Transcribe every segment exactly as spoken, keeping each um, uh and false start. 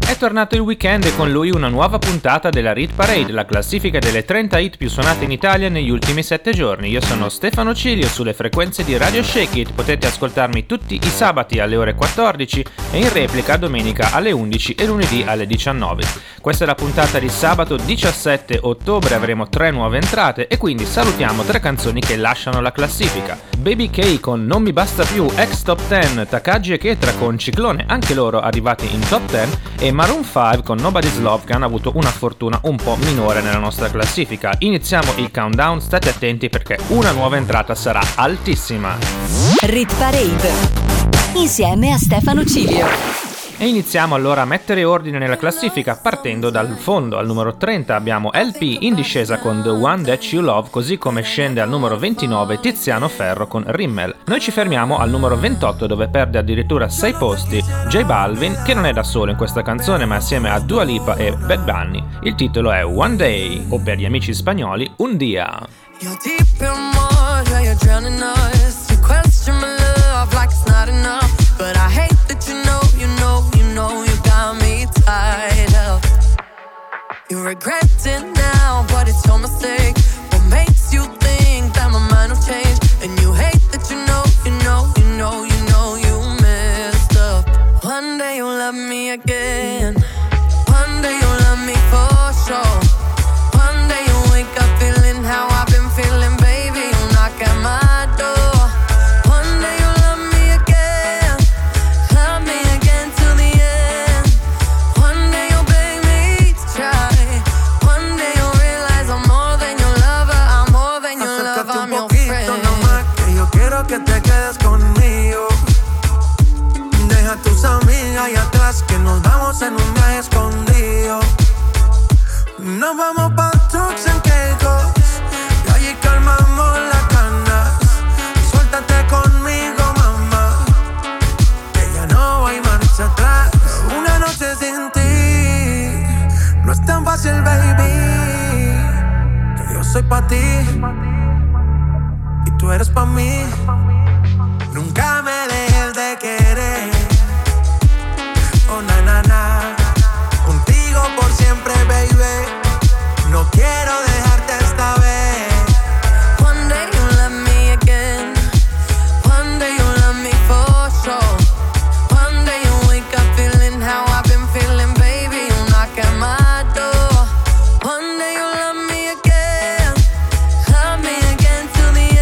È tornato il weekend e con lui una nuova puntata della Hit Parade, la classifica delle trenta hit più suonate in Italia negli ultimi sette giorni. Io sono Stefano Cilio sulle frequenze di Radio Shake It, potete ascoltarmi tutti i sabati alle ore quattordici e in replica domenica alle undici e lunedì alle diciannove. Questa è la puntata di sabato diciassette ottobre, avremo tre nuove entrate e quindi salutiamo tre canzoni che lasciano la classifica. Baby K con Non mi basta più, ex top dieci, Takagi e Ketra con Ciclone, anche loro arrivati in top dieci, e Room cinque con Nobody's Love, che hanno avuto una fortuna un po' minore nella nostra classifica. Iniziamo il countdown, state attenti perché una nuova entrata sarà altissima. Rit Parade insieme a Stefano Cilio. E iniziamo allora a mettere ordine nella classifica partendo dal fondo. Al numero trenta abbiamo L P in discesa con The One That You Love, così come scende al numero ventinove Tiziano Ferro con Rimmel. Noi ci fermiamo al numero ventotto, dove perde addirittura sei posti J Balvin, che non è da solo in questa canzone ma assieme a Dua Lipa e Bad Bunny. Il titolo è One Day, o per gli amici spagnoli, Un Dia. You regret it now, but it's your mistake. What makes you think that my mind will change? And you hate that you know, you know, you know, you know you messed up. One day you'll love me again. One day you'll love me for sure. One day you'll wake up feeling how I've been feeling, baby. You'll knock at my door. One day you'll love me again. Love me again till the end. One day you'll beg me to try. Que te quedes conmigo. Deja a tus amigas allá atrás, que nos vamos en un viaje escondido. Nos vamos pa' trucks en Keikos y allí calmamos las ganas. Suéltate conmigo, mamá, que ya no hay marcha atrás. Una noche sin ti no es tan fácil, baby, que yo soy pa' ti. Tú eres pa' mí, nunca me dejes de querer. Oh, na, na, na, contigo por siempre, baby. No quiero dejarte esta vez. One day you love me again. One day you love me for sure. One day you wake up feeling how I've been feeling, baby. You knock at my door. One day you love me again. Love me again till the end.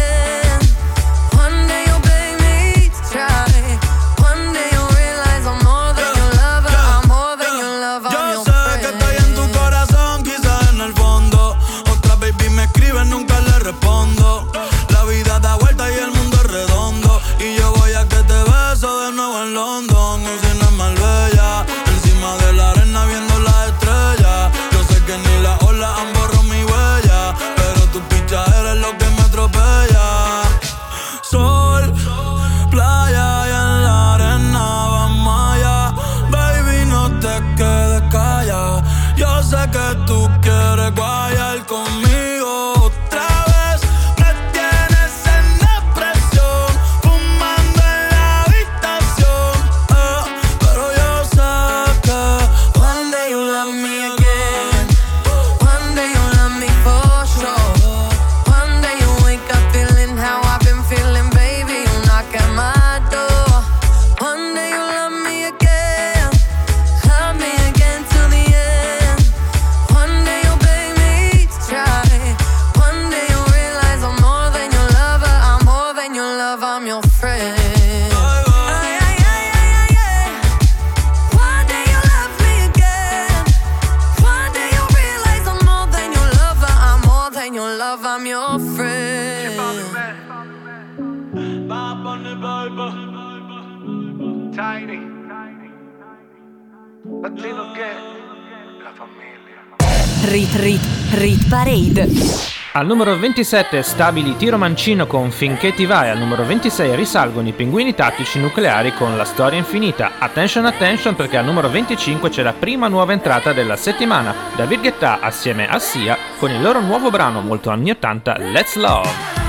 Rit Rit Rit Parade. Al numero ventisette stabili Tiro Mancino con Finché ti vai, al numero ventisei risalgono i Pinguini Tattici Nucleari con La storia infinita. Attention attention, perché al numero venticinque c'è la prima nuova entrata della settimana da Virginia assieme a Sia con il loro nuovo brano molto anni ottanta, Let's Love.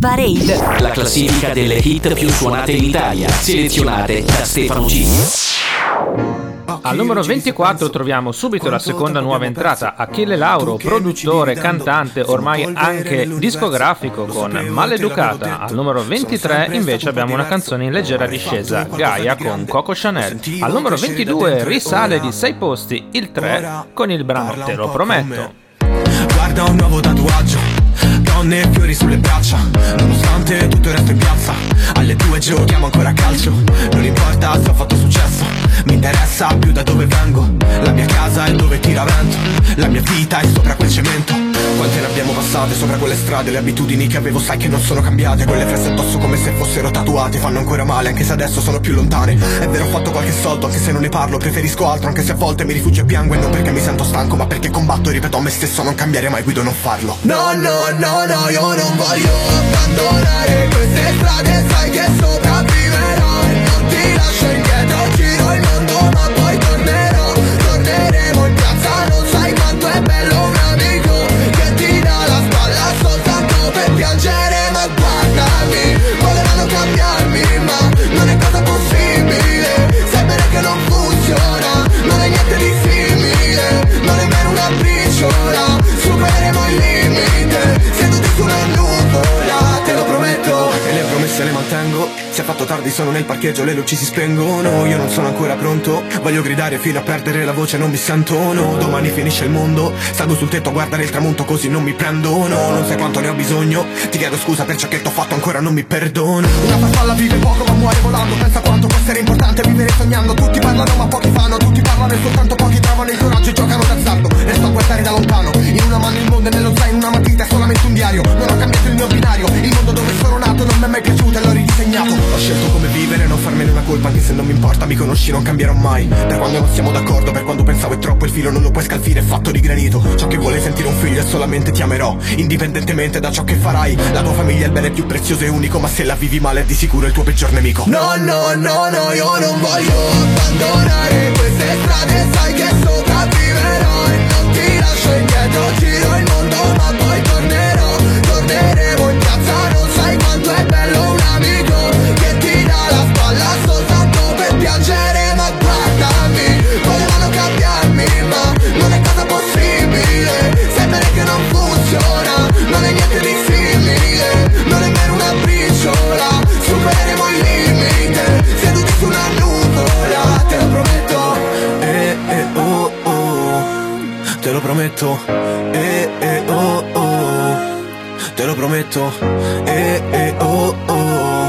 Parade, la classifica delle hit più suonate in Italia, selezionate da Stefano Cilio. Al numero ventiquattro troviamo subito la seconda nuova entrata, Achille Lauro, produttore, cantante, ormai anche discografico, con Maleducata. Al numero ventitré invece abbiamo una canzone in leggera discesa, Gaia con Coco Chanel. Al numero ventidue risale di sei posti Il tre con il brano Te lo prometto. Guarda un nuovo tatuaggio, donne e fiori sulle braccia, nonostante tutto il resto in piazza. Alle due giochiamo ancora a calcio, non importa se ho fatto successo, mi interessa più da dove vengo. La mia casa è dove tira vento, la mia vita è sopra quel cemento. Quante ne abbiamo passate sopra quelle strade, le abitudini che avevo sai che non sono cambiate. Quelle fesse addosso come se fossero tatuate, fanno ancora male anche se adesso sono più lontane. È vero, ho fatto qualche soldo anche se non ne parlo, preferisco altro anche se a volte mi rifugio e piango. E non perché mi sento stanco ma perché combatto e ripeto a me stesso non cambiare mai, guido non farlo. No no no no, io non voglio abbandonare queste strade, sai che sopravviverò e non ti lascio indietro. Giro il mondo ma poi tornerò, torneremo in piazza, non sai quanto è bello un amico che ti dà la spalla soltanto per piangere. Ma guardami, vorranno cambiarmi ma non è cosa possibile, sembra che non funziona, non è niente di simile, non è meno una briciola, supereremo il limite seduti su una nuvola, te lo prometto. E le promesse le mantengo, si è fatto tardi soldi sono nel parcheggio, le luci si spengono. Io non sono ancora pronto, voglio gridare fino a perdere la voce, non mi santono. Domani finisce il mondo, salgo sul tetto a guardare il tramonto così non mi prendono. Non sai quanto ne ho bisogno, ti chiedo scusa per ciò che t'ho fatto, ancora non mi perdono. Una farfalla vive poco ma muore volando, pensa quanto può essere importante vivere sognando. Tutti parlano ma pochi fanno, tutti parlano e soltanto pochi trovano il coraggio e giocano d'azzardo. Resto a guardare da lontano, in una mano il mondo e nello zaino una matita è solamente un diario. Non ho cambiato il mio binario, il mondo dove sono nato non mi è mai piaciuto e l'ho ridisegnato. Ho scelto come vivere, non farmene una colpa anche se non mi importa, mi conosci, non cambierò mai. Per quando non siamo d'accordo, per quando pensavo è troppo, il filo non lo puoi scalfire, è fatto di granito. Ciò che vuole sentire un figlio è solamente ti amerò, indipendentemente da ciò che farai. La tua famiglia è il bene più prezioso e unico, ma se la vivi male è di sicuro il tuo peggior nemico. No, no, no, no, io non voglio abbandonare queste strade, sai che sopravviverò e non ti lascio indietro. Giro il mondo ma poi tornerò, torneremo in piazza, non sai quanto è bello un amico che ti dà la spalla soltanto per piangere. Ma guardami, volevano cambiarmi ma non è cosa possibile, sembra che non funziona, non è niente di simile, non è meno una briciola, supereremo il limite, seduti su una nuvola, te lo prometto, eh eh oh oh, te lo prometto, eh eh oh oh, te lo prometto, eh eh oh oh,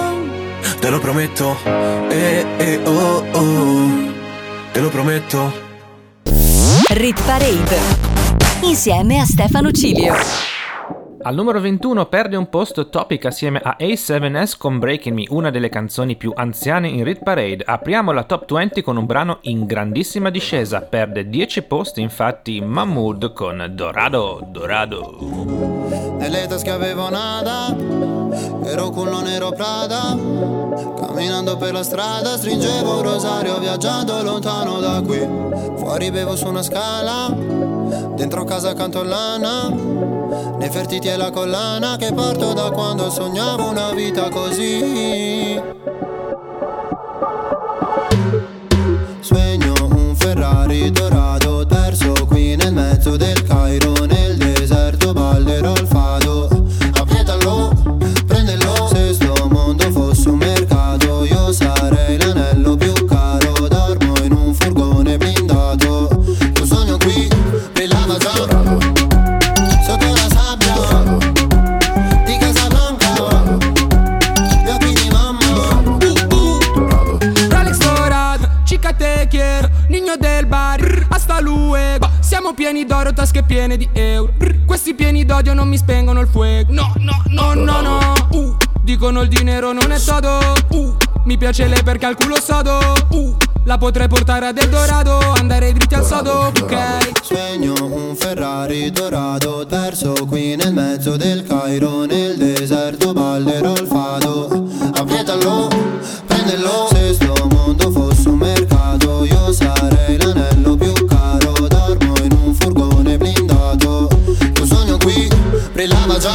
te lo prometto, eh eh oh oh, te lo prometto. Rit Parade insieme a Stefano Cilio. Al numero ventuno perde un posto Topic assieme a A seven S con Breaking Me, una delle canzoni più anziane in Rit Parade. Apriamo la top venti con un brano in grandissima discesa, perde dieci posti infatti Mahmood con Dorado, Dorado. Nelle tasche avevo nada, ero culo nero Prada, camminando per la strada stringevo un rosario viaggiando lontano da qui. Fuori bevo su una scala, dentro casa canto lana, Nefertiti è la collana che porto da quando sognavo una vita così. Sogno un Ferrari dorato, perso qui nel mezzo del Cairo, nel deserto ballerò il fado. Appietalo, prendelo, se sto mondo fosse un mercato io sarei l'anello più caro, dormo in un furgone blindato. Io sogno qui, brillava già del bar, hasta luego. Siamo pieni d'oro, tasche piene di euro. Questi pieni d'odio non mi spengono il fuoco. No, no, no, no, no. Uh, dicono il dinero non è todo. Uh, mi piace lei perché al culo sodo. Uh, la potrei portare ad Eldorado, andare dritti al sodo, ok. Sogno un Ferrari dorato, perso qui nel mezzo del Cairo, nel deserto ballerò il fado. Appietalo, prendelo, se sto mondo fosse un mercato io sarei l'anello più caro, dormo in un furgone blindato. Io sogno qui, brillava già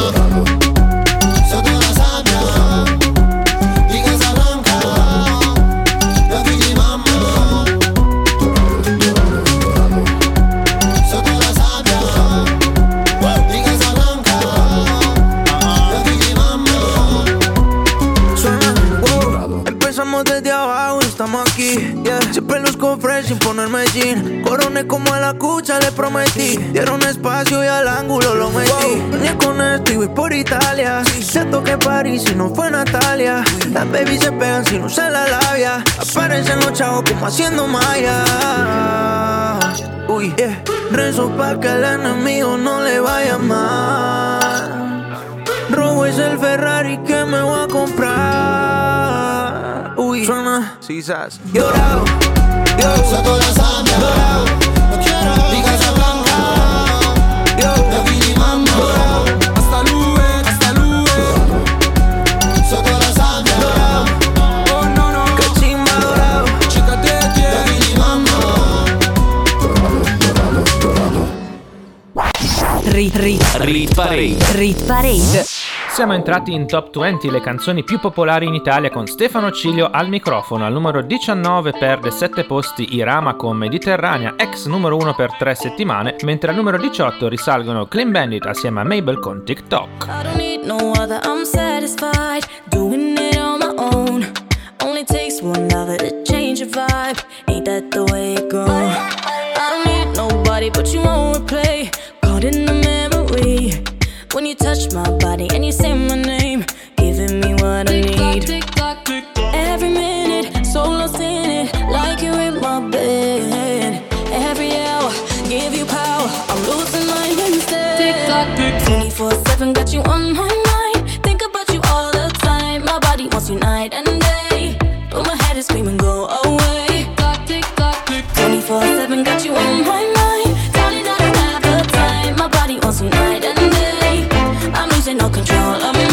sin ponerme jean, coroné como a la cucha le prometí, dieron espacio y al ángulo lo metí. Wow. Venía con esto y voy por Italia, sí. Se toqué París y no fue Natalia, sí. Las baby se pegan sin usar la labia, sí. Aparecen los chavos como haciendo malla. Uy, yeah. Rezo pa' que el enemigo no le vaya mal. Rojo es el Ferrari que me voy a comprar. Uy, suena Cisas. Llorado. Yo saco la sabbia, dorado, no quiero mi casa blanca, yo la vini mamma, dorado, hasta lue, hasta lue, saco la sabbia, dorado, oh no no, che chimba dorado, chica te quiero, la vini mamma, dorado, dorado, dorado. Rit, rit, rit parade, rit parade. Siamo entrati in top venti, le canzoni più popolari in Italia con Stefano Cilio al microfono. Al numero diciannove perde sette posti Irama con Mediterranea, ex numero uno per tre settimane, mentre al numero diciotto risalgono Clean Bandit assieme a Mabel con TikTok. I don't need no other, I'm satisfied, doing it on my own, only sorry, but you won't replay. Caught in the memory when you touch my body and you say my name, giving me what I need. Every minute, so lost in it, like you're in my bed. Every hour, give you power, I'm losing my instead. twenty-four seven, got you on my mind. Think about you all the time. My body wants you night and day, but my head is screaming, go away. twenty-four seven, got you on my mind. Tell me that I have the time. My body wants you night and day. I'm losing all control of me.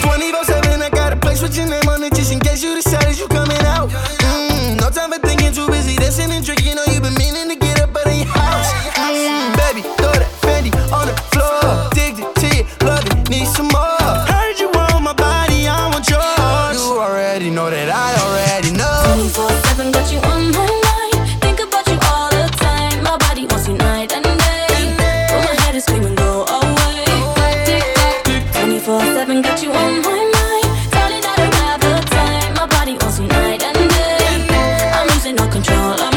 twenty-four seven, I got a place with your name on it, just in case you decided you coming out. Mm, no time for thinking, too busy dancing and drinking. No, you been meaning to get up out of your house. Mm, baby, throw that Fendi on the floor. Addicted to you, love it, need some more. Heard you want my body, I want yours. You already know that I already know. twenty-four seven, got you on my mind. Think about you all the time. My body wants you night and day, but my head is screaming, go away. twenty-four seven, got you on my mind. Tell it I don't have the time. My body wants you night and day. I'm losing all control of me.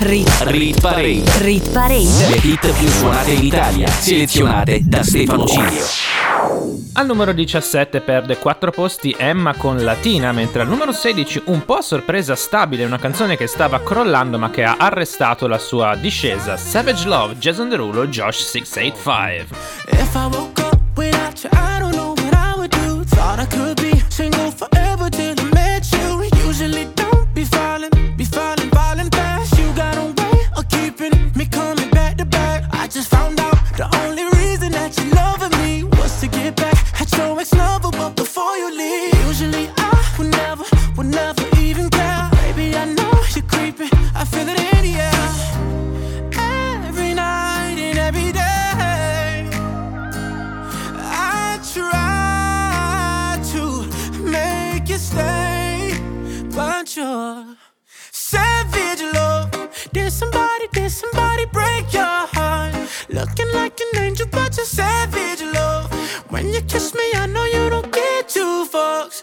Rit Parade. Rit Parade. Le hit più suonate in Italia, selezionate da Stefano Cilio. Al numero diciassette perde quattro posti Emma con Latina, mentre al numero sedici, un po' a sorpresa stabile, una canzone che stava crollando ma che ha arrestato la sua discesa, Savage Love, Jason Derulo, Josh six eighty-five. If I woke up without you, I don't know what I would do. Thought I could be single forever till I met you. Usually don't be falling, be falling, falling fast. You got a way of keeping me coming back to back. I just found out the only reason that you loving me was to get back at your ex-lover, but before you leave. Usually I would never, would never even care. Baby, I know you're creeping, I feel it in the air. Every night and every day I try to make you stay, but you're savage love. Did somebody, did somebody break your heart? Looking like an angel, but you're savage love. When you kiss me, I know you don't get two fucks,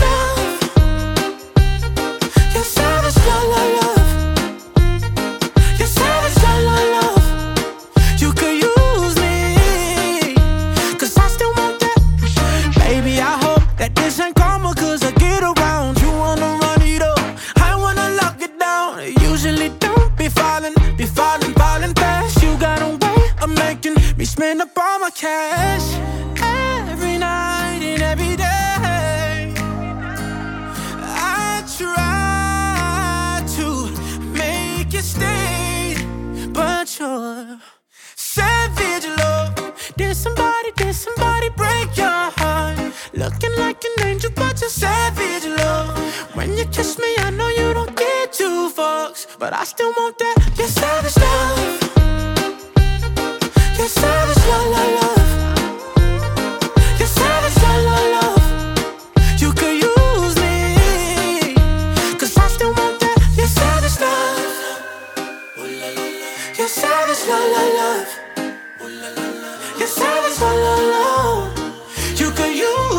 love. You're savage love, love, love. You're savage love, love, love. You could use me, cause I still want that. Baby, I hope that this ain't karma, cause I get around. You wanna run it up, I wanna lock it down. Usually don't be falling, be falling, falling fast. You got a way of making me spend up all my cash. Every night and every day I try to make you stay, but you're savage love. Did somebody, did somebody break your heart? Looking like an angel, but you're savage love. When you kiss me, I know you don't get two fucks, but I still want that. You're savage love. You're savage love, love, love. You're savage love, love, love. You could use me, cause I still want that. You're savage love. You're savage love, love, love. You're savage love, love, love. You could use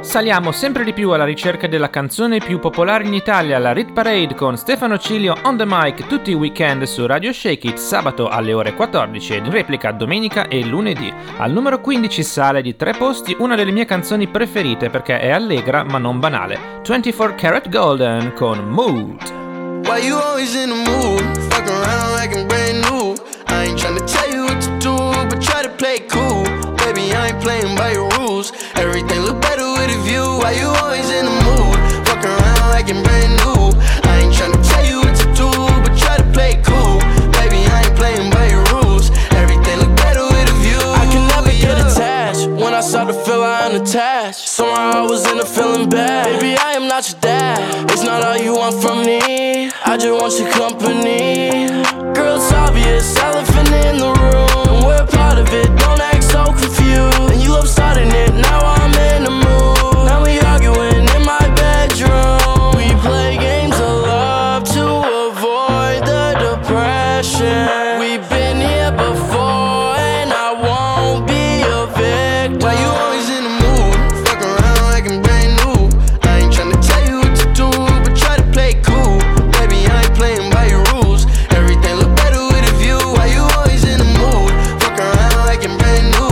Saliamo sempre di più alla ricerca della canzone più popolare in Italia, la Hit Parade con Stefano Cilio on the mic tutti i weekend su Radio Shake It, sabato alle ore quattordici ed in replica domenica e lunedì. Al numero quindici sale di tre posti una delle mie canzoni preferite perché è allegra ma non banale, ventiquattro Karat Golden con Mood. Why you always in the mood? Fuck around like I'm brand new. I ain't trying to tell you what to do, but try to play cool. Baby, I ain't playing by your rules. Everything look better with a view. Why you always in the mood? Fuck around like you're brand new. I ain't tryna tell you what to do, but try to play cool. Baby, I ain't playing by your rules. Everything look better with a view. I can never yeah. get attached. When I start to feel I unattached, somehow I was in a feeling bad. Baby, I am not your dad. It's not all you want from me. I just want your company. Girl, it's obvious, elephant in the room. We're a part of it, don't act so confused. And you love starting it, now I'm in the mood. Now we arguing in my bedroom. We play games of love to avoid the depression. We've been here before and I won't be a victim. Why you always in the mood? Fuck around like I'm brand new. I ain't tryna tell you what to do, but try to play cool. Baby, I ain't playing by your rules. Everything look better with a view. Why you always in the mood? Fuck around like I'm brand new.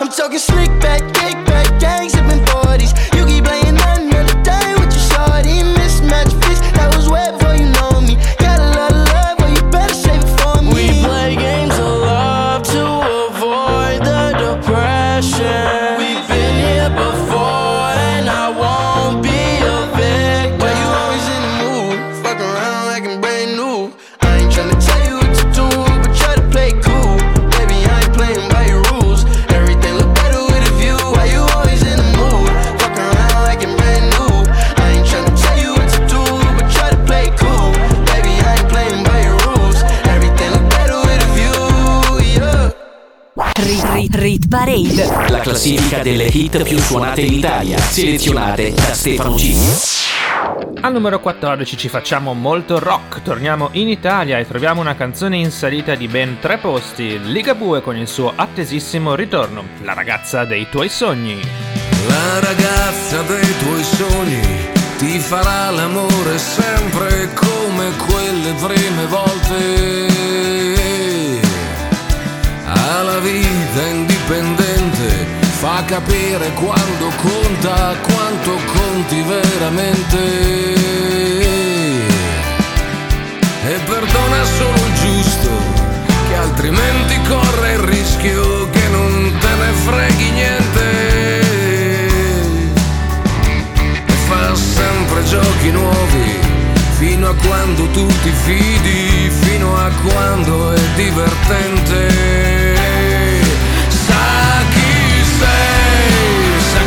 I'm talking slick back, kick back, gang sipping forties. You keep playing another day with your shorty. Mismatch fits, that was way before you know me. Got a lot of love, but you better save it for me. We play games of love to avoid the depression. We've been here before and I won't be a victim. Why you always in the mood? Fuck around like I'm brand new. I ain't tryna tell you what to do, but try to play cool. Baby, I ain't playing by your rules. Rit Parade, la classifica delle hit più suonate in Italia, selezionate da Stefano Cilio. Al numero quattordici ci facciamo molto rock, torniamo in Italia e troviamo una canzone in salita di ben tre posti, Ligabue con il suo attesissimo ritorno, La ragazza dei tuoi sogni. La ragazza dei tuoi sogni ti farà l'amore sempre come quelle prime volte. Alla vita indipendente fa capire quando conta, quanto conti veramente. E perdona solo il giusto, che altrimenti corre il rischio che non te ne freghi niente. E fa sempre giochi nuovi, fino a quando tu ti fidi, fino a quando è divertente. Sa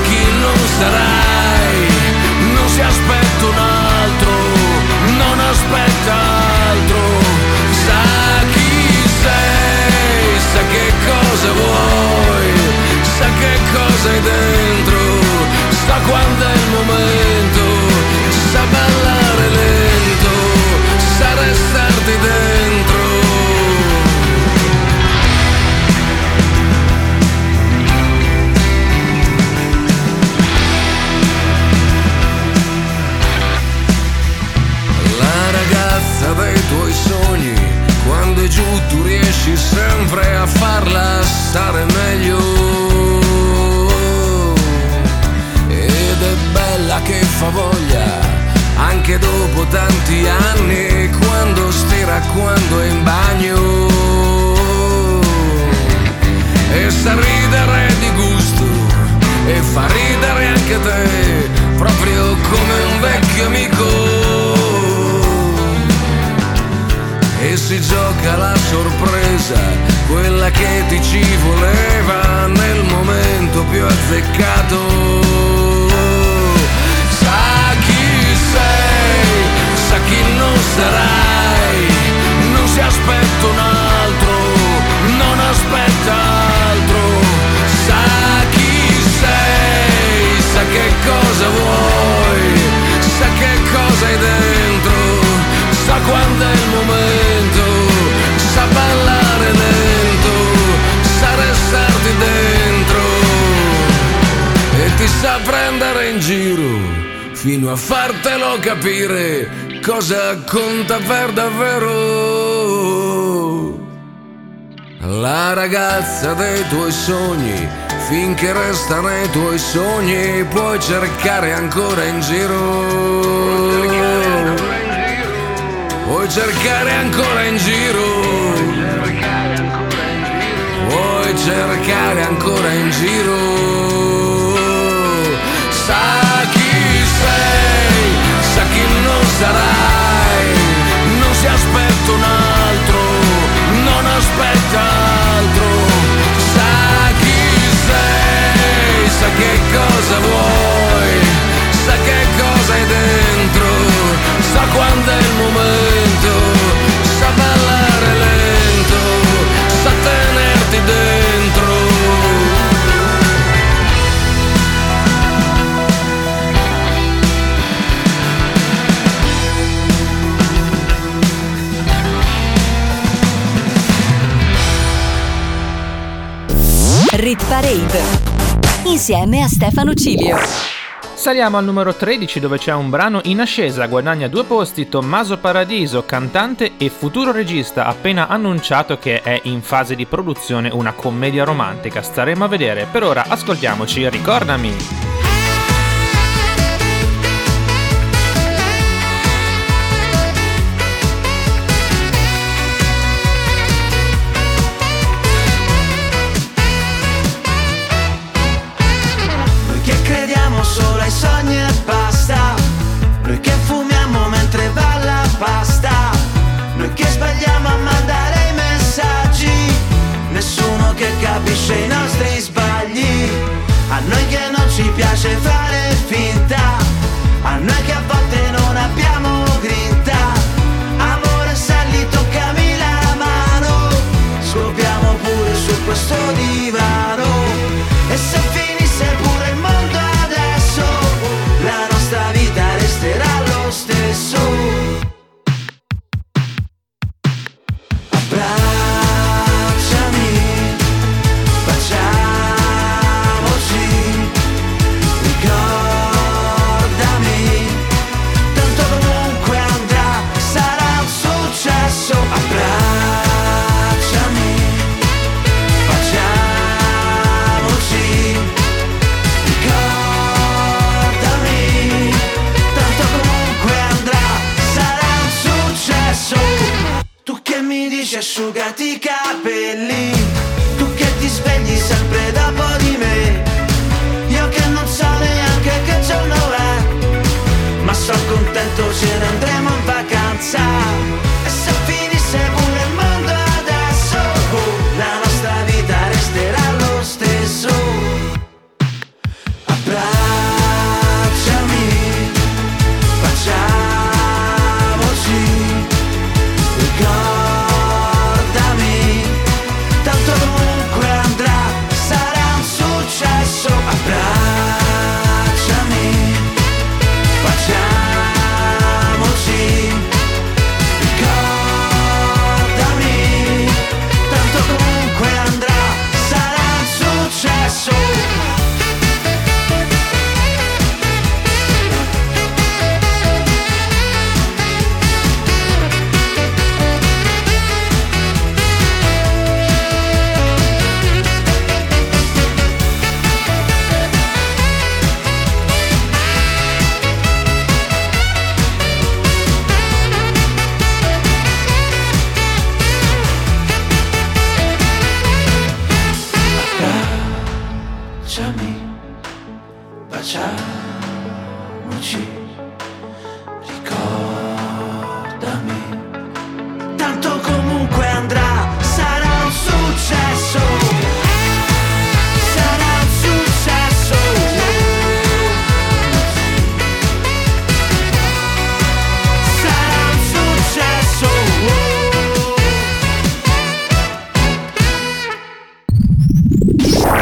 chi non sarai, non si aspetta un altro, non aspetta altro. Sa chi sei, sa che cosa vuoi, sa che cosa hai dentro, sa quando è il momento, sa ballare lento, sa restarti dentro. Dei tuoi sogni, quando è giù tu riesci sempre a farla stare meglio. Ed è bella che fa voglia, anche dopo tanti anni, quando stira, quando è in bagno. che sa ridere di gusto e fa ridere anche te, proprio come un vecchio amico. E si gioca la sorpresa, quella che ti ci voleva nel momento più azzeccato. Sa chi sei, sa chi non sarai, non si aspetta un altro, non aspetta altro. Sa chi sei, sa che cosa vuoi, sa che cosa hai dentro, sa quando è il momento, sa ballare lento, sa restarti dentro e ti sa prendere in giro fino a fartelo capire cosa conta per davvero. La ragazza dei tuoi sogni, finché resta nei tuoi sogni, puoi cercare ancora in giro. Puoi cercare ancora in giro. Puoi cercare ancora in giro. Sa chi sei, sa chi non sarai, non si aspetta un altro, non aspetta altro. Sa chi sei, sa che cosa vuoi, sa che cosa hai dentro, sa quando è il momento, sa ballare lento, sa tenerti dentro. Rit Parade insieme a Stefano Cilio. Saliamo al numero tredici, dove c'è un brano in ascesa, guadagna due posti Tommaso Paradiso, cantante e futuro regista, appena annunciato che è in fase di produzione una commedia romantica. Staremo a vedere, per ora ascoltiamoci Ricordami. Capisce i nostri sbagli, a noi che non ci piace fare finta, a noi che a volte non abbiamo grinta. Amore, sali, toccami la mano, scopriamo pure su questo divano. E se finisse pure il mondo adesso, la nostra vita resterà lo stesso. Asciugati i capelli, tu che ti svegli sempre dopo di me, io che non so neanche che giorno è, ma sono contento, ce ne andremo in vacanza. E se finisse pure il mondo adesso, oh, la nostra vita resterà lo stesso. Abbracciami, facciamoci ricordare. Abbracciami, facciamoci lasciamoci, ricordami, tanto comunque andrà, sarà un successo.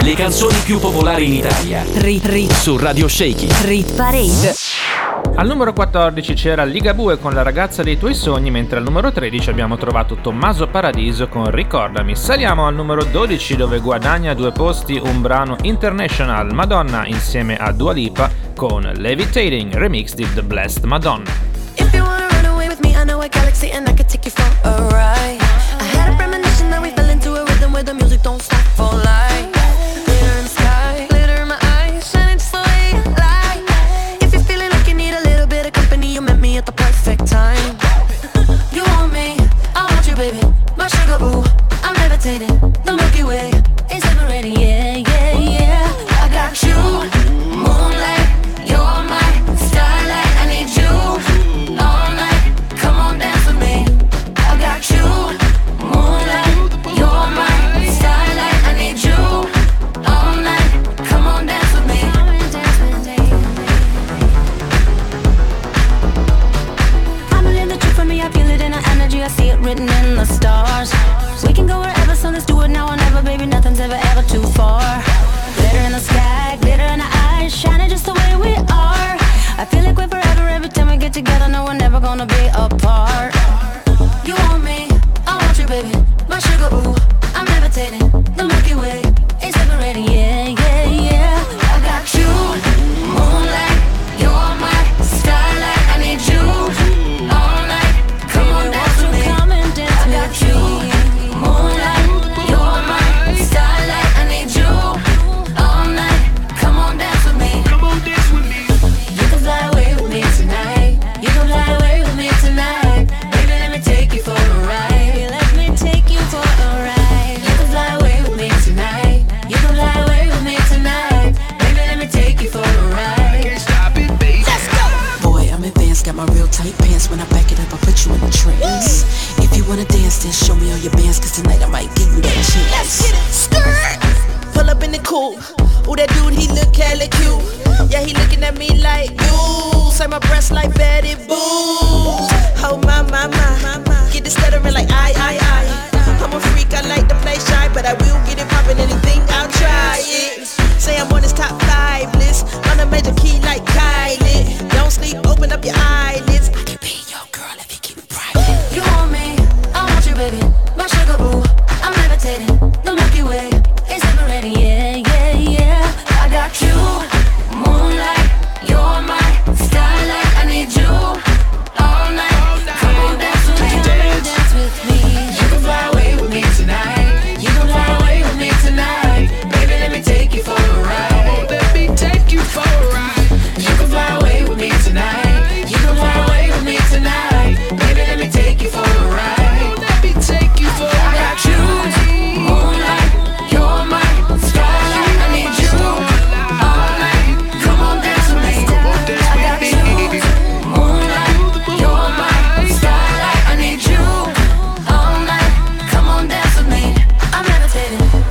Le canzoni più popolari in Italia. Rit, rit. Su Radio Shake It. Rit Parade. Al numero quattordici c'era Ligabue con La ragazza dei tuoi sogni, mentre al numero tredici abbiamo trovato Tommaso Paradiso con Ricordami. Saliamo al numero dodici dove guadagna due posti un brano international, Madonna insieme a Dua Lipa con Levitating, remix di The Blessed Madonna. If you wanna run away with me, I know a galaxy and I can take you for a ride. I had a premonition that we fell into a rhythm where the music don't stop for life. Time. You want me, I want you, baby. My sugar, ooh, I'm levitating. The Milky Way is separating, yeah, yeah, yeah. I got you, moonlight, you're my starlight. I need you all night, come on dance with me. I got you, moonlight, you're my starlight. I need you all night, come on dance with me. I see it written in the stars. We can go wherever, so let's do it now or never. Baby, nothing's ever, ever too far. Glitter in the sky, glitter in our eyes, shining just the way we are. I feel like we're forever every time we get together. No, we're never gonna be apart. You want me, I want you, baby. My sugar, ooh, I'm levitating. The Milky Way is separating, yeah, yeah, yeah. I got you, moonlight, you're my starlight. I need you. Pants, when I back it up, I put you in a trance. If you wanna dance, then show me all your bands, cause tonight I might give you that chance. Let's get it, skirt. Pull up in the coupe. Ooh, that dude, he look hella cute. Yeah, he looking at me like, ooh, say my breasts like Betty Boo. Oh, my, my, my. Get the stuttering like, I, I, I. I'm a freak, I like to play shy, but I will get it poppin', anything, I'll try it. Say I'm on this top five list, on a major key like Kylie. Don't sleep, open up your eyelids. I can be your girl if you keep it private. You want me, I want you, baby. My sugar boo, I'm levitating. The Milky Way is separating, yeah, yeah, yeah. I got you, moonlight, you're my starlight. I need you all night. Come on, dance with me, dance with me. You can fly away with me tonight. You can fly away with me tonight. Baby, let me take you for a ride. Let me take you for a ride. Tonight, you can fly away with me tonight. Baby, let me take you for a ride. Let me take you for a ride. I got you, moonlight, you're my starlight. I need you all night. Come on, dance with me. I got you, moonlight, you're my starlight. I need you all night. Come on, dance with me. I'm levitating.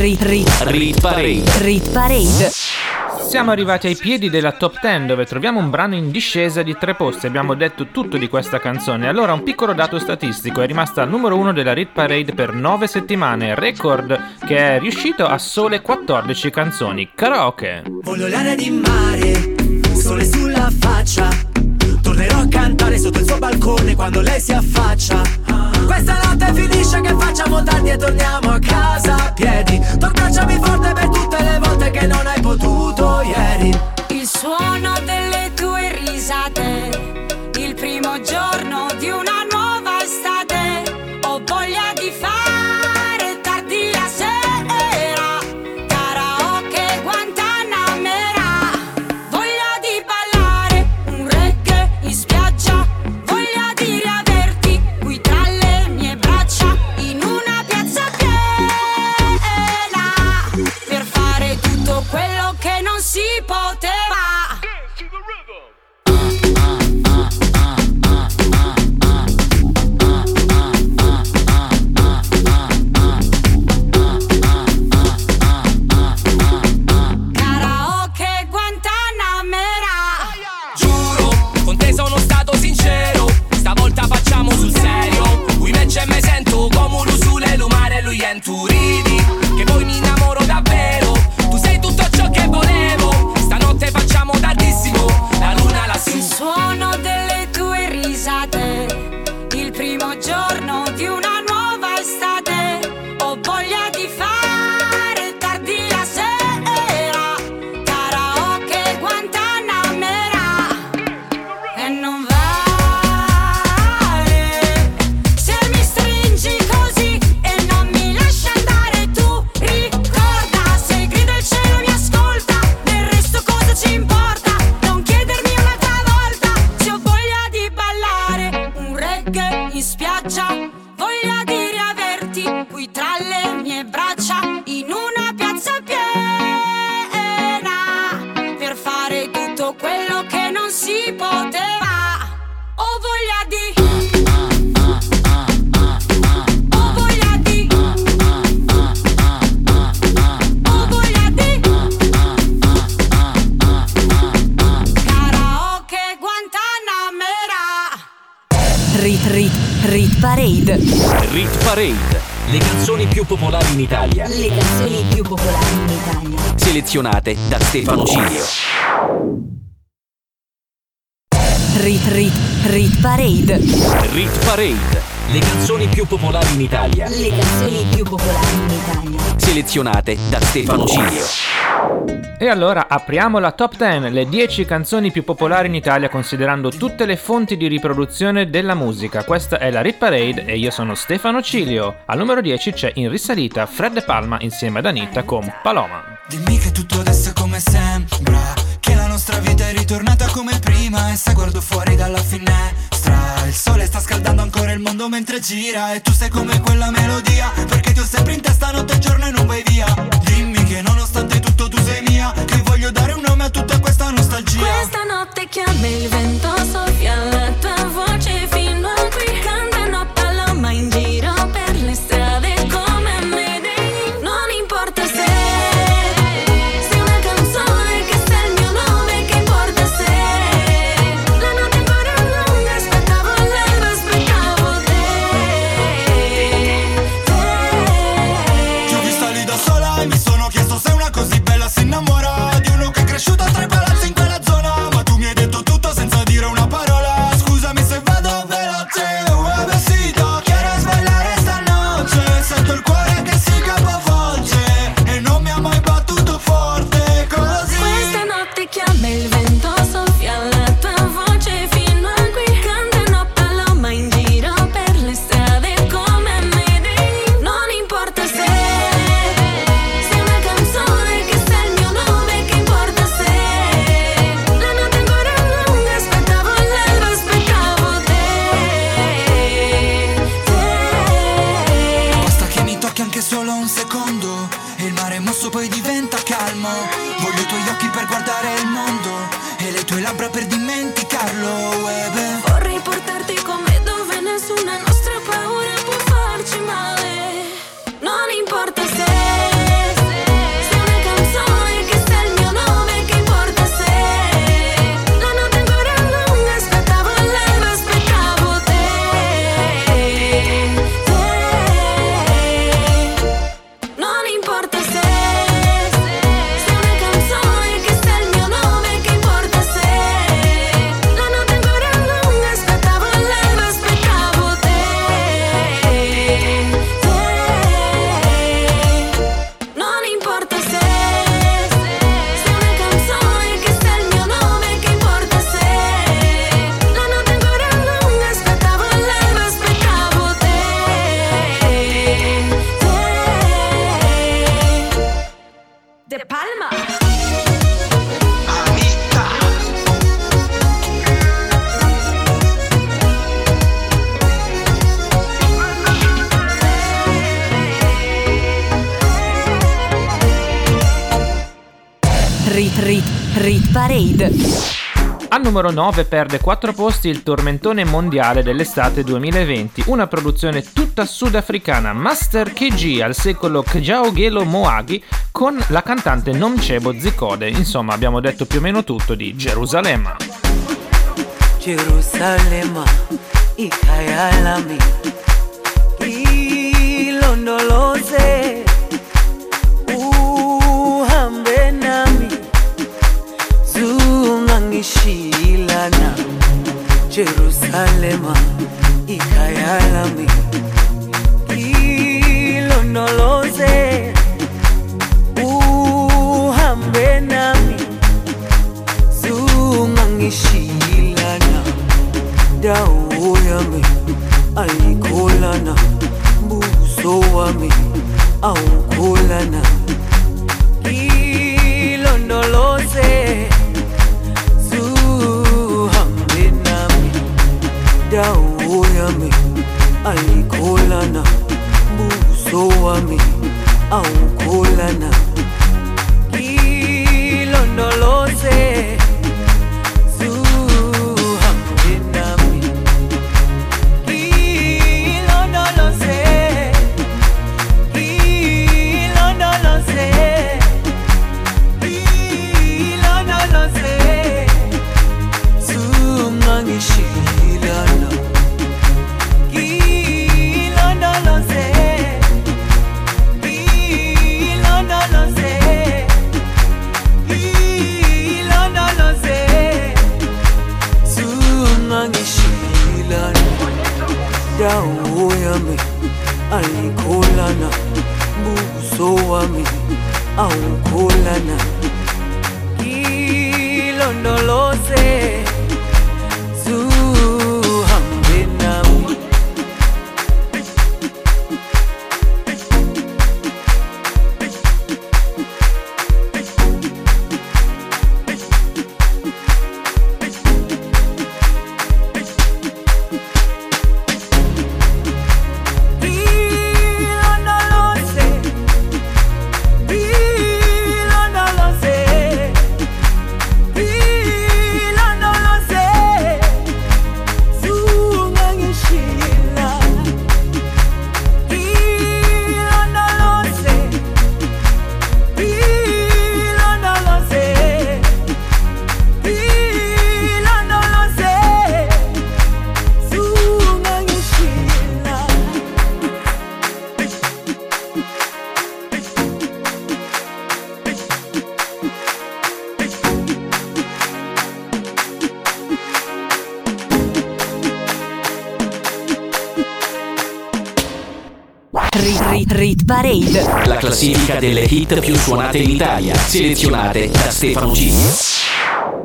Rit, rit, rit parade. Rit parade. Siamo arrivati ai piedi della top dieci dove troviamo un brano in discesa di tre posti. Abbiamo detto tutto di questa canzone. Allora un piccolo dato statistico: è rimasta al numero uno della Rit Parade per nove settimane, record che è riuscito a sole quattordici canzoni. Karaoke. Voglio l'aria di mare, sole sulla faccia. Tornerò a cantare sotto il suo balcone quando lei si affaccia. Questa notte finisce che facciamo tardi e torniamo a casa a piedi. Toccaci a mi mi spiaggia, voglia di riaverti qui tra le mie braccia, in una piazza piena, per fare tutto quello che non si poteva. Ho voglia di Rit Parade. Rit Parade, le canzoni più popolari in Italia. Le canzoni più popolari in Italia. Selezionate da Stefano Cilio. Rit Rit Rit Parade. Rit Parade, le canzoni più popolari in Italia. Le canzoni più popolari in Italia. Selezionate da Stefano Cilio. E allora apriamo la top dieci, le dieci canzoni più popolari in Italia considerando tutte le fonti di riproduzione della musica. Questa è la Rit Parade e io sono Stefano Cilio. Al numero dieci c'è in risalita Fred De Palma insieme ad Anita con Paloma. Dimmi che tutto adesso è come sembra, che la nostra vita è ritornata come prima. E se guardo fuori dalla finestra, il sole sta scaldando ancora il mondo mentre gira. E tu sei come quella melodia, perché ti ho sempre in testa notte e giorno e non vai via. Dimmi che nonostante tutto tu sei mia, che voglio dare un nome a tutta questa nostalgia. Questa notte chiama il vento, soffia la tua voce fino a qui. Cantano paloma in giro per le strade come me. Non importa se sei una canzone che sta il mio nome, che importa se la notte ancora lunga. Aspettavo lei, aspettavo te, te. Ti ho vista lì da sola e mi sono chiesto se una così bella si innamora di uno che è cresciuto a tre palazzi in quella zona. Ma tu mi hai detto tutto senza dire una parola. Scusami se vado veloce, uè vestito, chiaro svelare stanotte. Sento il cuore che si capovolge e non mi ha mai battuto forte così. Questa notte chiama il vento, soffia la tua voce fino a qui. Cantano paloma in giro per le strade come me. Non importa se solo un secondo, il mare mosso poi diventa calmo. Voglio i tuoi occhi per guardare il mondo e le tue labbra per dimenticarlo. E beh, vorrei portarti con me dove nessuna nostra paura può farci male. Non importa se Rit Parade. Al numero nove perde quattro posti il tormentone mondiale dell'estate duemilaventi, una produzione tutta sudafricana, Master K G al secolo Kjaogelo Moagi con la cantante Nomcebo Zikode. Insomma, abbiamo detto più o meno tutto di Gerusalemme. Gerusalemme, ikayalami, ilondoloze, uhambe nami. Ngishilana Jerusalema ikayalami ilondoloze uhambe nami zungangishilana dawo yami ayikholana buso wami awukholana ilondoloze Dawoyami alikolana buso wami aukolana ilondoloze Oyami, alikolana, buso wami, aukolana, ilondolose. Parade, la classifica delle hit più suonate in Italia, selezionate da Stefano Cilio.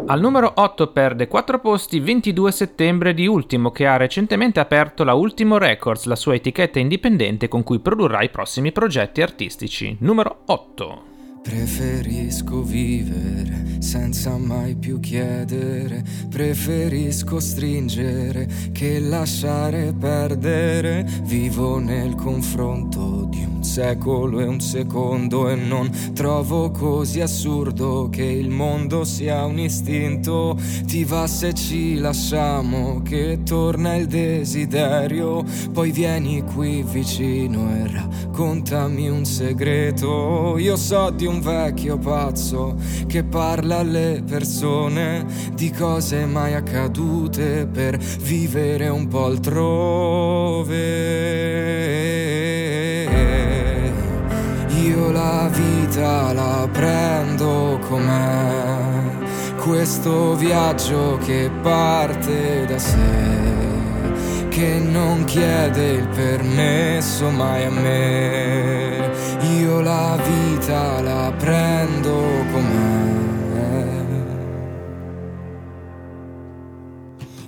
Al numero otto perde quattro posti ventidue settembre di Ultimo, che ha recentemente aperto la Ultimo Records, la sua etichetta indipendente con cui produrrà i prossimi progetti artistici. Numero otto. Preferisco vivere senza mai più chiedere, preferisco stringere che lasciare perdere, vivo nel confronto di un secolo e un secondo e non trovo così assurdo che il mondo sia un istinto, ti va se ci lasciamo che torna il desiderio, poi vieni qui vicino e raccontami un segreto, io so di un un vecchio pazzo che parla alle persone di cose mai accadute per vivere un po' altrove. Io la vita la prendo com'è, questo viaggio che parte da sé, che non chiede il permesso mai a me, io la vita la prendo com'è.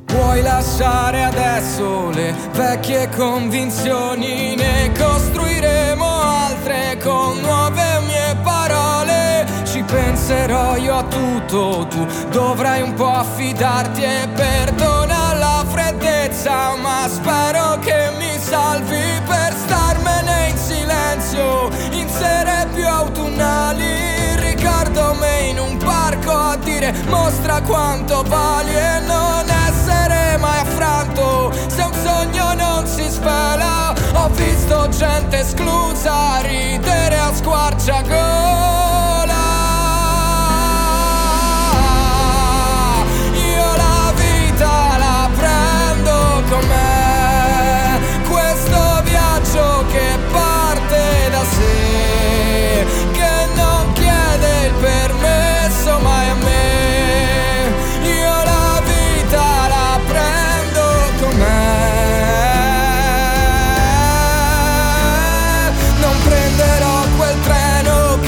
Puoi lasciare adesso le vecchie convinzioni, ne costruiremo altre con nuove mie parole, ci penserò io a tutto, tu dovrai un po' affidarti e perdonare la freddezza, ma spero che mi salvi per starmene in silenzio in sere più autunnali, ricordo me in un parco a dire mostra quanto vali e non essere mai affranto se un sogno non si svela, ho visto gente esclusa ridere a squarciagola. Com'è questo viaggio che parte da sé, che non chiede il permesso mai a me, io la vita la prendo com'è, non prenderò quel treno che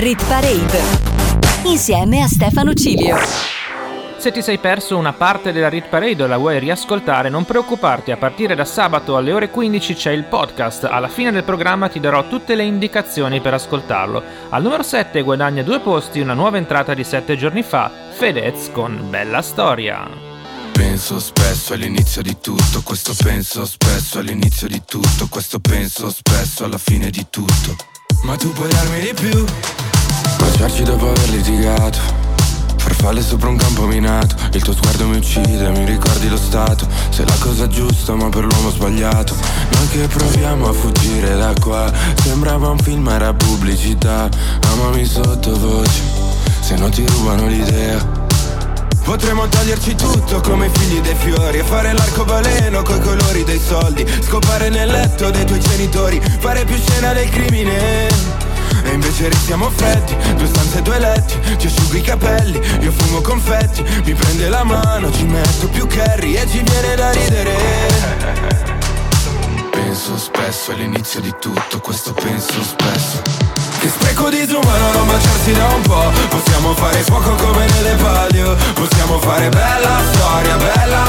Rit Parade insieme a Stefano Cilio. Se ti sei perso una parte della Rit Parade o la vuoi riascoltare, non preoccuparti, a partire da sabato alle ore quindici c'è il podcast. Alla fine del programma ti darò tutte le indicazioni per ascoltarlo. Al numero sette guadagna due posti una nuova entrata di sette giorni fa, Fedez con Bella Storia. Penso spesso all'inizio di tutto, questo penso spesso all'inizio di tutto, questo penso spesso alla fine di tutto. Ma tu puoi darmi di più, baciarci dopo aver litigato, farfalle sopra un campo minato, il tuo sguardo mi uccide, mi ricordi lo stato. Sei la cosa giusta ma per l'uomo sbagliato. Noi che proviamo a fuggire da qua, sembrava un film, era pubblicità. Amami sottovoce, se no ti rubano l'idea. Potremmo toglierci tutto come i figli dei fiori e fare l'arcobaleno coi colori dei soldi, scopare nel letto dei tuoi genitori, fare più scena del crimine. E invece restiamo freddi, due stanze e due letti, ti asciughi i capelli, io fumo confetti. Mi prende la mano, ci metto più curry e ci viene da ridere. Penso spesso all'inizio di tutto, questo penso spesso. Che spreco disumano non baciarsi da un po'. Possiamo fare fuoco come nelle palio, possiamo fare bella storia, bella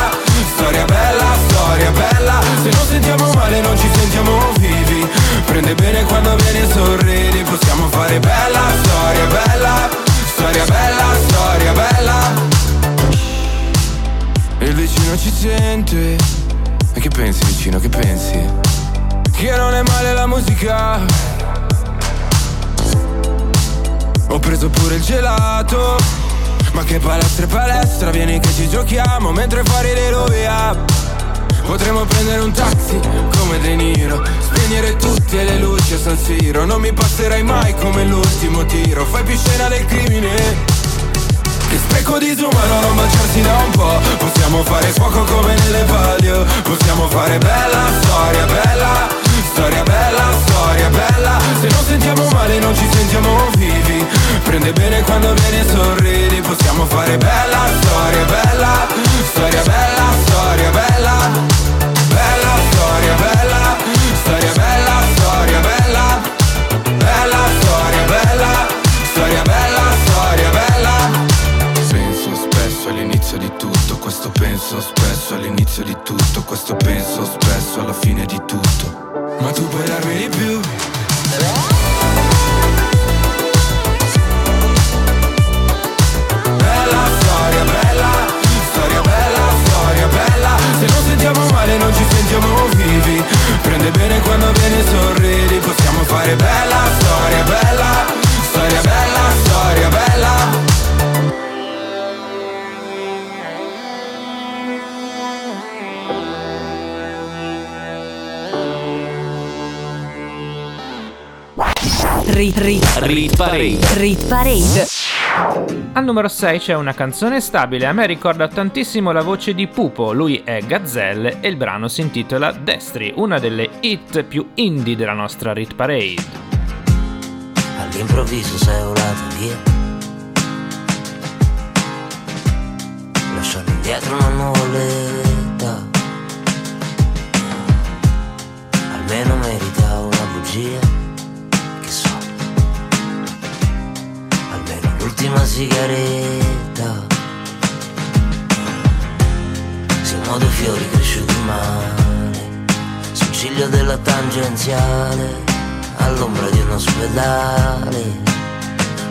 storia, bella storia, bella. Se non sentiamo male non ci sentiamo vivi. Prende bene quando vieni e sorridi. Possiamo fare bella storia, bella storia, bella storia, bella. E il vicino ci sente. E che pensi vicino, che pensi? Che non è male la musica. Ho preso pure il gelato. Ma che palestra e palestra, vieni che ci giochiamo mentre fuori dei lui up. Potremmo prendere un taxi come De Niro, spegnere tutte le luci a San Siro. Non mi passerai mai come l'ultimo tiro, fai più scena del crimine. Che spreco disumano non baciarsi da un po'. Possiamo fare fuoco come nelle palio, possiamo fare bella storia, bella storia, bella storia, bella. Se non sentiamo male non ci sentiamo vivi. Prende bene quando vieni e sorridi. Possiamo fare bella storia, bella storia, bella storia, bella. Bella storia, bella storia, bella storia, bella. Bella storia, bella storia, bella storia, bella. Penso spesso all'inizio di tutto, questo penso spesso all'inizio di tutto, questo penso spesso alla fine di tutto. Ma tu puoi darmi di più. Bella storia, bella storia, bella storia, bella. Se non sentiamo male non ci sentiamo vivi. Prende bene quando vieni e sorridi. Possiamo fare bella storia, bella storia, bella storia, bella. Rit, rit, rit parade. Rit parade. Al numero sei c'è una canzone stabile, a me ricorda tantissimo la voce di Pupo, lui è Gazzelle e il brano si intitola Destri, una delle hit più indie della nostra Rit Parade. All'improvviso sei volato via, lasciando indietro una nuvoletta, almeno merita una bugia. L'ultima sigaretta, siamo due fiori cresciuti male, sul ciglio della tangenziale, all'ombra di un ospedale.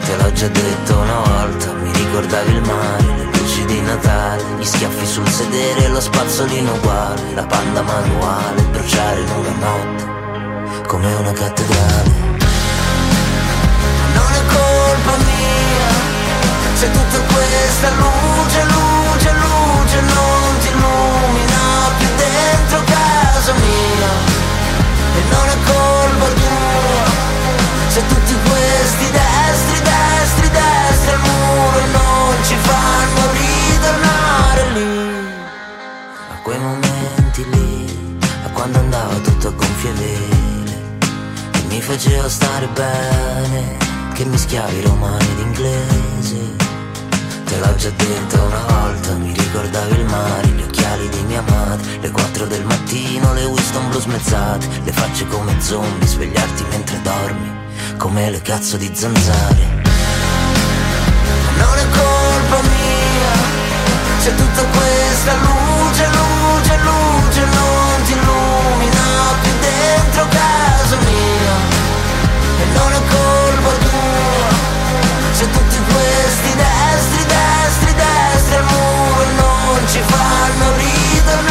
Te l'ho già detto una volta, mi ricordavi il mare, le luci di Natale, gli schiaffi sul sedere, lo spazzolino uguale, la panda manuale, bruciare in una notte come una cattedrale. Non è colpa mia se tutta questa luce, luce, luce non ti illumina più dentro casa mia. E non è colpa tua se tutti questi destri, destri, destri al muro non ci fanno ritornare lì, a quei momenti lì, a quando andava tutto a gonfie vele e mi faceva stare bene. Che mischiavi romano ed inglese. Te l'ho già detto una volta, mi ricordavi il mare, gli occhiali di mia madre, le quattro del mattino, le Winston blu smezzate, le facce come zombie, svegliarti mentre dormi come le cazzo di zanzare. Non è colpa mia se tutta questa luce, luce, luce non ti illumina più dentro casa mia. E non è colpa tua se tutti questi destri, destri, destri al muro non ci fanno ritornare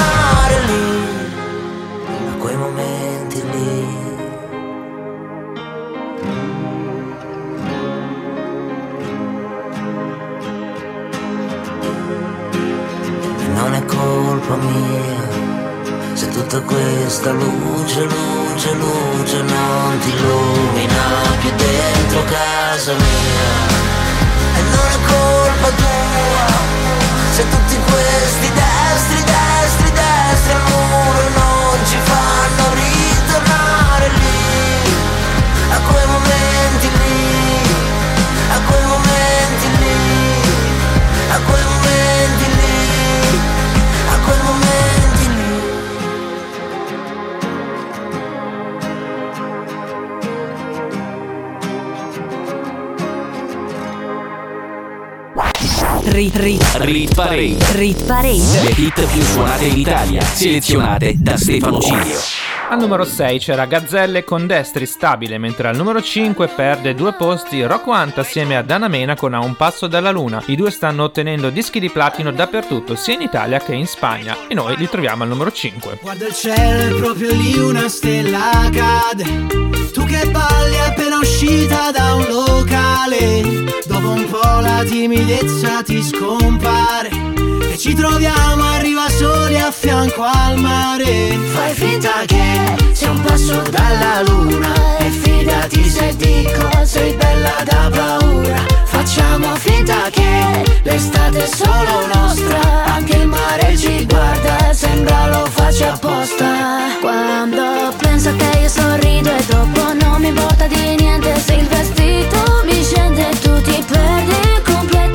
lì, a quei momenti lì. Non è colpa mia se tutta questa luce, luce, luce non ti illumina più dentro casa mia. E non è colpa tua se tutti questi destri, destri, destri al muro non ci fanno ritornare lì, a quei momenti lì, a quei momenti lì, a quei momenti lì. Quei momenti lì. Rit Rit Rit Parade. Rit Parade. Le hit più suonate in Italia, selezionate da Stefano Cilio. Al numero sei c'era Gazzelle con Destri stabile, mentre al numero cinque perde due posti Rock Hunt assieme a Dana Mena con A un passo dalla luna. I due stanno ottenendo dischi di platino dappertutto, sia in Italia che in Spagna, e noi li troviamo al numero cinque. Guarda il cielo, proprio lì una stella cade, tu che balli appena uscita da un locale, dopo un po' la timidezza ti scompare, ci troviamo arriva soli a fianco al mare. Fai finta che sei un passo dalla luna e fidati se dico sei bella da paura. Facciamo finta che l'estate è solo nostra, anche il mare ci guarda, sembra lo faccia apposta. Quando penso a te io sorrido e dopo non mi importa di niente, se il vestito mi scende e tu ti perdi completamente.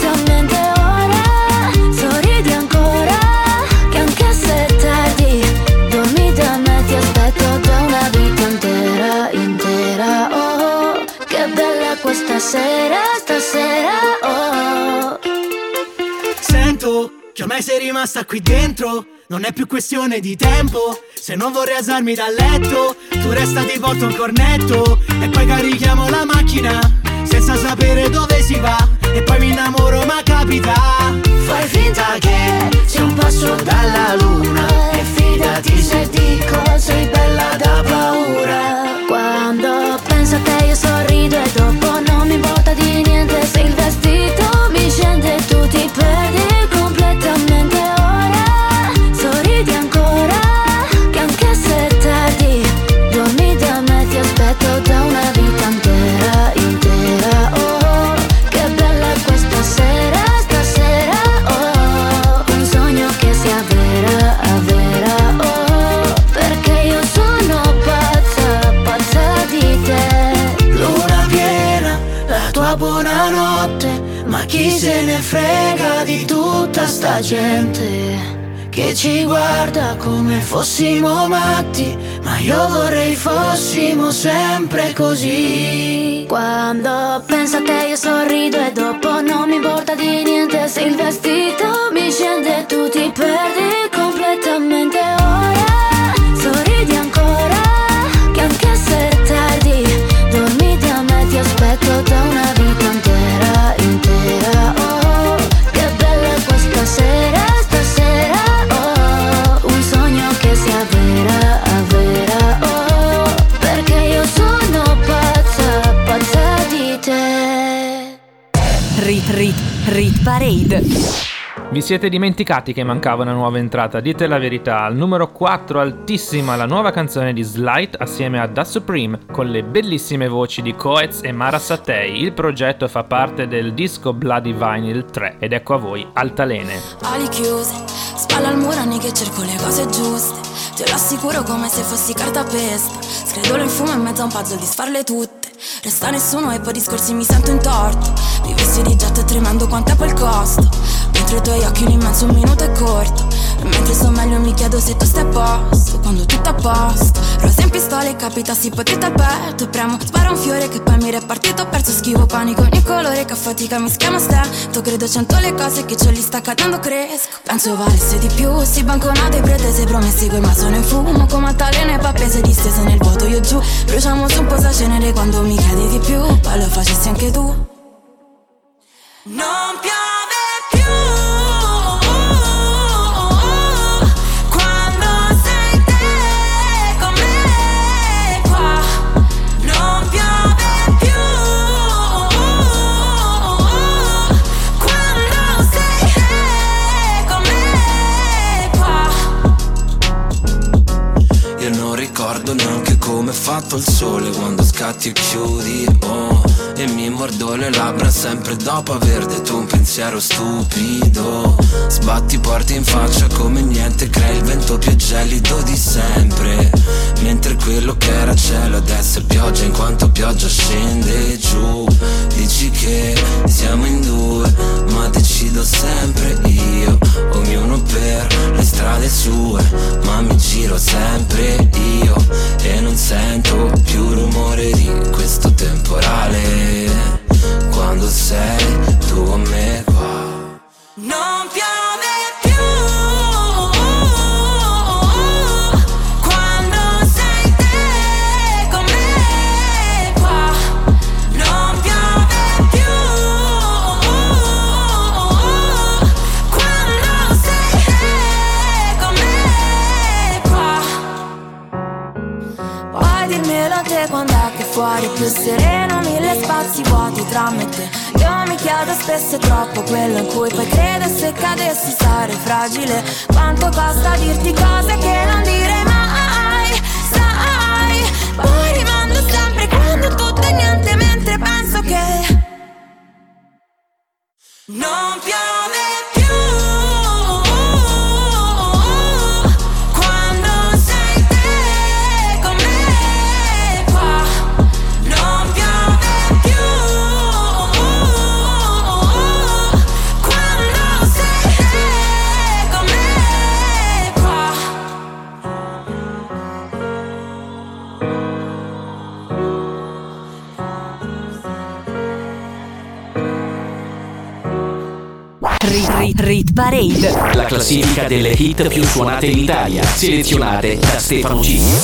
Stasera, stasera, oh, oh. Sento che ormai sei rimasta qui dentro, non è più questione di tempo. Se non vorrei alzarmi dal letto, tu resta di volta un cornetto. E poi carichiamo la macchina, senza sapere dove si va. E poi mi innamoro ma capita. Fai finta che sei un passo dalla luna e fidati se dico sei bella da paura. Quando penso a te io sorrido e dopo non mi importa di niente, se il vestito mi scende e tu ti perdi completamente. Ora sorridi ancora, che anche se è tardi, dormi da me, ti aspetto da una vita intera, intera, oh, oh. Che bella questa sera, stasera, oh, oh. Un sogno che si avvera, avvera, oh, oh. Perché io sono pazza, pazza di te. Luna piena, la tua buonanotte, ma chi se ne frega di tutta sta gente che ci guarda come fossimo matti, ma io vorrei fossimo sempre così. Quando penso a te io sorrido e dopo non mi importa di niente, se il vestito mi scende e tu ti perdi completamente. Ora sorridi ancora, che anche se è tardi, dormi da me, ti aspetto da una vita intera, intera, oh, oh. Che bella questa sera, stasera, oh, oh. Un sogno che si avvera, avvera, oh, oh. Perché io sono pazza, pazza di te. Rit, rit, rit parade. Vi siete dimenticati che mancava una nuova entrata? Dite la verità. Al numero quattro, altissima, la nuova canzone di Slight assieme a Da Supreme, con le bellissime voci di Coez e Mara Sattei. Il progetto fa parte del disco Bloody Vinyl tre. Ed ecco a voi Altalene. Ali chiuse, spalla al muro, anni che cerco le cose giuste. Te lo assicuro come se fossi carta pesta. Scredolo in fumo in mezzo a un puzzle di sfarle tutte. Resta nessuno e poi discorsi mi sento intorto. Rivesti di getto e tremando quanto è quel costo. Dentro i tuoi occhi un immenso minuto è corto. Mentre sommeglio mi chiedo se tu stai a posto, quando tutto a posto. Rosa in pistole, capita si potete aperto. Premo, spara un fiore che poi mi repartito. Ho perso schivo, panico, ogni colore che a fatica mi schiama stento. Credo cento le cose che ciò li sta cadendo, cresco. Penso valesse di più, si banconate pretese promessi col maso in fumo. Come altalene e pappese distese nel vuoto io giù. Bruciamo su un posacenere quando mi chiedi di più. Poi lo facessi anche tu. Non piangere. Ricordo neanche come è fatto il sole quando scatti e chiudi, oh. E mi mordo le labbra sempre dopo aver detto un pensiero stupido. Sbatti porti in faccia come niente, crei il vento più gelido di sempre. Mentre quello che era cielo adesso è pioggia, in quanto pioggia scende giù. Dici che siamo in due, ma decido sempre io. Ognuno per le strade sue, ma mi giro sempre io. E non sento più rumore di questo temporale quando sei tu con me qua. Non piove più quando sei te con me qua. Non piove più quando sei te con me qua. Puoi dirmelo a te quando è che fuori più sereno, mille spazi vuoti tra me e te. Io mi chiedo spesso troppo quello in cui poi credo, se cadessi sarei fragile. Quanto basta dirti cose che non dire mai, sai. Poi rimando sempre quando tutto e niente, mentre penso che non piove. Rit Parade, la classifica delle hit più suonate in Italia, selezionate da Stefano Cilio.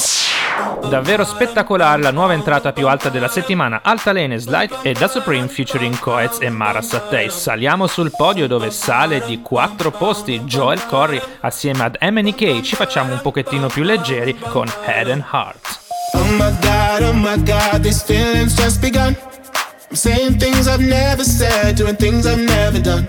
Davvero spettacolare la nuova entrata più alta della settimana, Altalene, Slide e Da Supreme featuring Coez e Mara Sattei. Saliamo sul podio dove sale di quattro posti Joel Corry assieme ad Emma e K. Ci facciamo un pochettino più leggeri con Head and Heart. Oh my god, oh my god, this feeling's just begun. I'm saying things I've never said, doing things I've never done.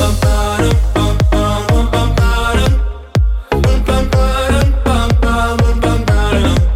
up, up, up, up.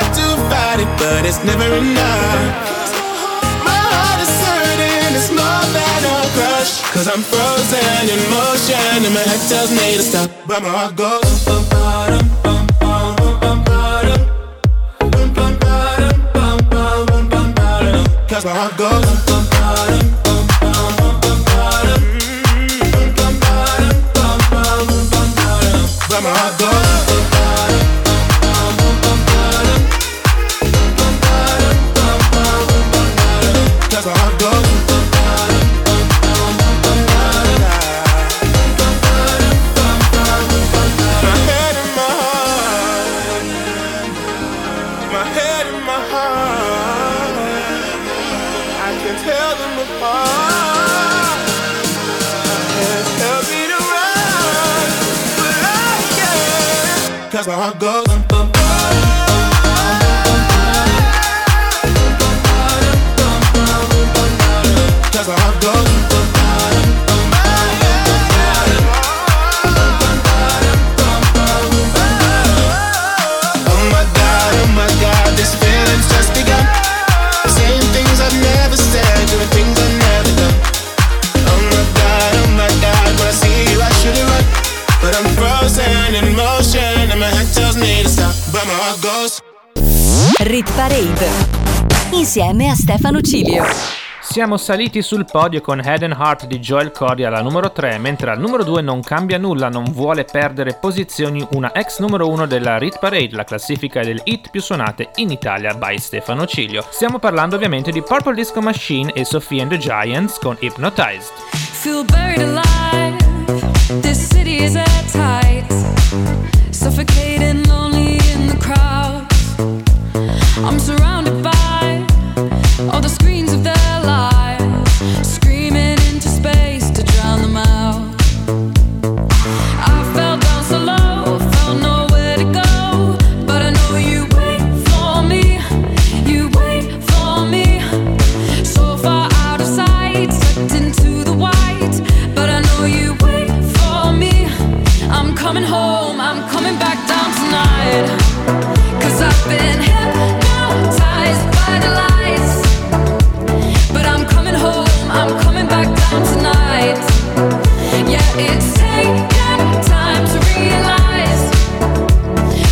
to fight it, but it's never enough. My heart is hurting, it's more than a crush. Cause I'm frozen in motion and my head tells me to stop. But my heart goes bum bum bum bum bum bum bum bum bum bum bum. Cause my heart goes bum bum bum bum bum bum bum bum bum bum. But my heart goes. Cause my heart goes bum, bum, bum. Cause my heart goes bum, bum. Oh my God, oh my God, this feeling's just begun. Saying things I've never said, doing things I've never done. Oh my God, oh my God, when I see you I should've run, but I'm frozen in motion. Rit Parade insieme a Stefano Cilio. Siamo saliti sul podio con Head and Heart di Joel Corry alla numero tre, mentre al numero due non cambia nulla, non vuole perdere posizioni una ex numero uno della Rit Parade, la classifica del hit più suonate in Italia by Stefano Cilio. Stiamo parlando ovviamente di Purple Disco Machine e Sophie and the Giants con Hypnotized. Feel buried alive, this city is at tight. Suffocating lonely in the crowd. I'm surrounded by all the screens of their lives, screaming into space to drown them out. I fell down so low, felt nowhere to go, but I know you wait for me, you wait for me. So far out of sight, sucked into the white, but I know you wait for me. I'm coming home, I'm coming back down tonight, 'cause I've been hypnotized by the lights. But I'm coming home, I'm coming back down tonight. Yeah, it's taken time to realize,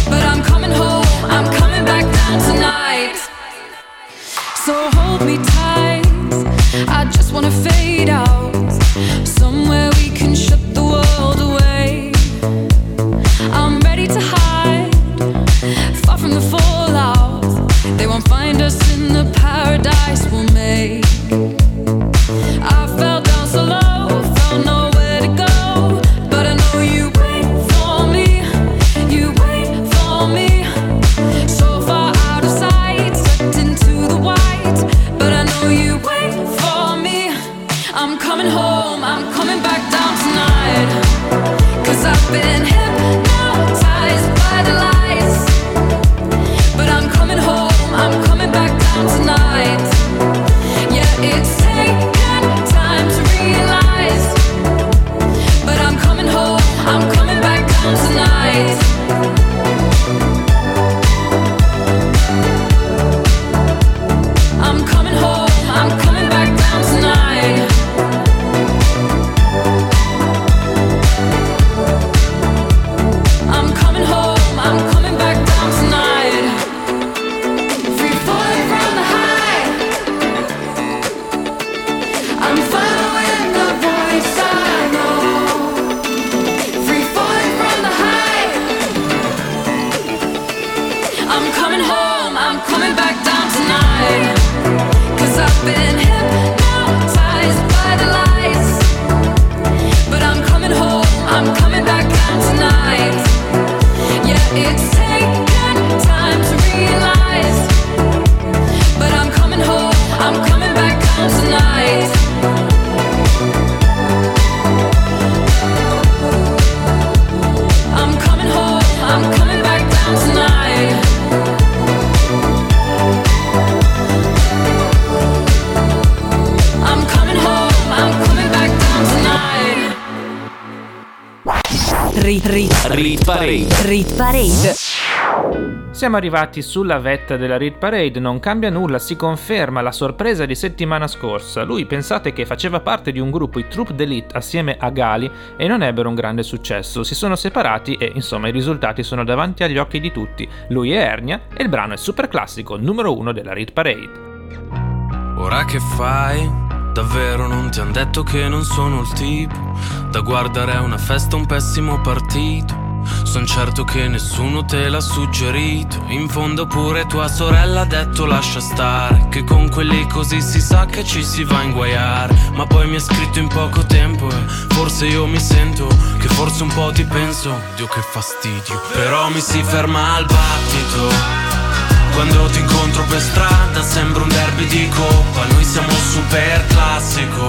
but I'm coming home, I'm coming back down tonight. So hold me tight, I just wanna fade out. Somewhere we can shut the world away. I'm ready to hide, far from the fallout. They won't find us in the paradise we'll make. I fell down so low, felt nowhere to go, but I know you wait for me, you wait for me. So far out of sight, sucked into the white, but I know you wait for me. I'm coming home, I'm coming back down tonight, 'cause I've been here. Rit Parade. Rit Parade. Siamo arrivati sulla vetta della Rit Parade, non cambia nulla, si conferma la sorpresa di settimana scorsa. Lui, pensate che faceva parte di un gruppo, i Troupe d'Elite, assieme a Gali, e non ebbero un grande successo. Si sono separati e, insomma, i risultati sono davanti agli occhi di tutti. Lui è Ernia e il brano è super classico, numero uno della Rit Parade. Ora che fai? Davvero non ti han detto che non sono il tipo da guardare a una festa un pessimo partito? Son certo che nessuno te l'ha suggerito. In fondo pure tua sorella ha detto lascia stare, che con quelli così si sa che ci si va a inguaiare. Ma poi mi ha scritto in poco tempo e forse io mi sento che forse un po' ti penso. Dio che fastidio, però mi si ferma al battito. Quando ti incontro per strada sembra un derby di coppa. Noi siamo super classico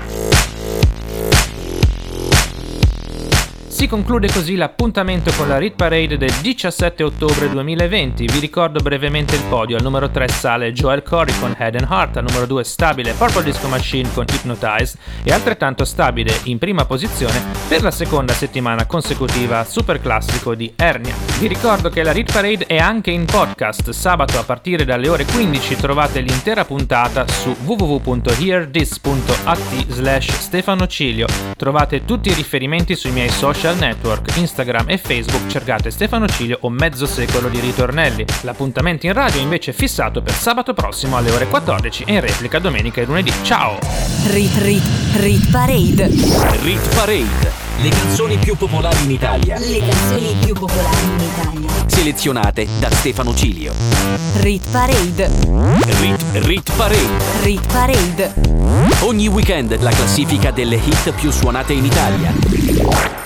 Si conclude così l'appuntamento con la Rit Parade del diciassette ottobre duemilaventi. Vi ricordo brevemente il podio. Al numero tre sale Joel Corry con Head and Heart, al numero due stabile Purple Disco Machine con Hypnotized e altrettanto stabile in prima posizione per la seconda settimana consecutiva Super Classico di Ernia. Vi ricordo che la Rit Parade è anche in podcast. Sabato a partire dalle ore quindici trovate l'intera puntata su w w w punto hear this punto a t slash Stefano Cilio. Trovate tutti i riferimenti sui miei social network, Instagram e Facebook, cercate Stefano Cilio o Mezzo Secolo di Ritornelli. L'appuntamento in radio invece è fissato per sabato prossimo alle ore quattordici e in replica domenica e lunedì. Ciao! Rit Rit Rit Parade. Rit Parade. Le canzoni più popolari in Italia. Le canzoni più popolari in Italia. Selezionate da Stefano Cilio. Rit Parade. Rit Rit Parade. Rit Parade. Ogni weekend la classifica delle hit più suonate in Italia.